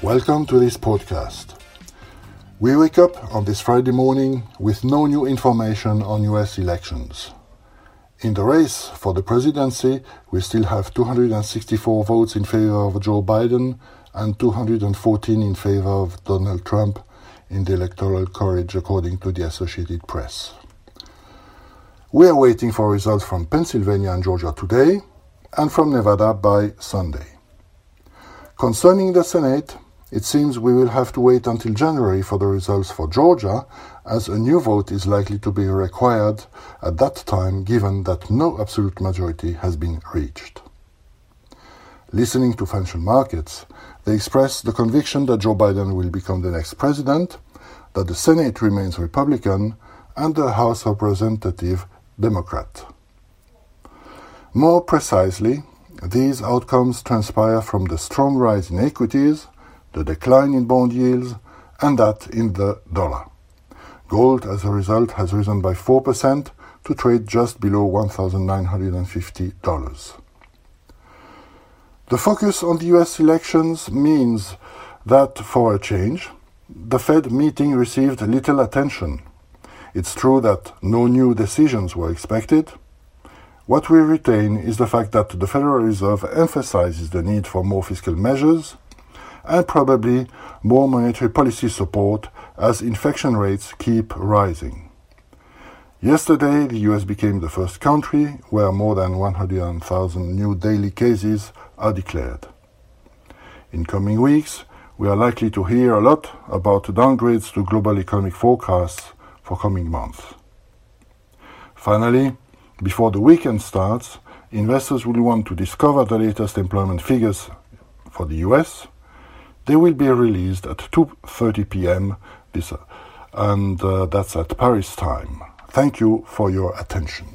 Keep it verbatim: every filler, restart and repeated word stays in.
Welcome to this podcast. We wake up on this Friday morning with no new information on U S elections. In the race for the presidency, we still have two hundred sixty-four votes in favor of Joe Biden and two hundred fourteen in favor of Donald Trump in the Electoral College, according to the Associated Press. We are waiting for results from Pennsylvania and Georgia today, and from Nevada by Sunday. Concerning the Senate, it seems we will have to wait until January for the results for Georgia, as a new vote is likely to be required at that time, given that no absolute majority has been reached. Listening to financial markets, they express the conviction that Joe Biden will become the next president, that the Senate remains Republican, and the House of Representatives Democrat. More precisely, these outcomes transpire from the strong rise in equities, the decline in bond yields, and that in the dollar. Gold, as a result, has risen by four percent to trade just below one thousand nine hundred fifty dollars. The focus on the U S elections means that, for a change, the Fed meeting received little attention. It's true that no new decisions were expected. What we retain is the fact that the Federal Reserve emphasizes the need for more fiscal measures and probably more monetary policy support as infection rates keep rising. Yesterday, the U S became the first country where more than one hundred thousand new daily cases are declared. In coming weeks, we are likely to hear a lot about downgrades to global economic forecasts for coming months. Finally, before the weekend starts, investors will want to discover the latest employment figures for the U S. They will be released at two thirty p.m. this, and uh, that's at Paris time. Thank you for your attention.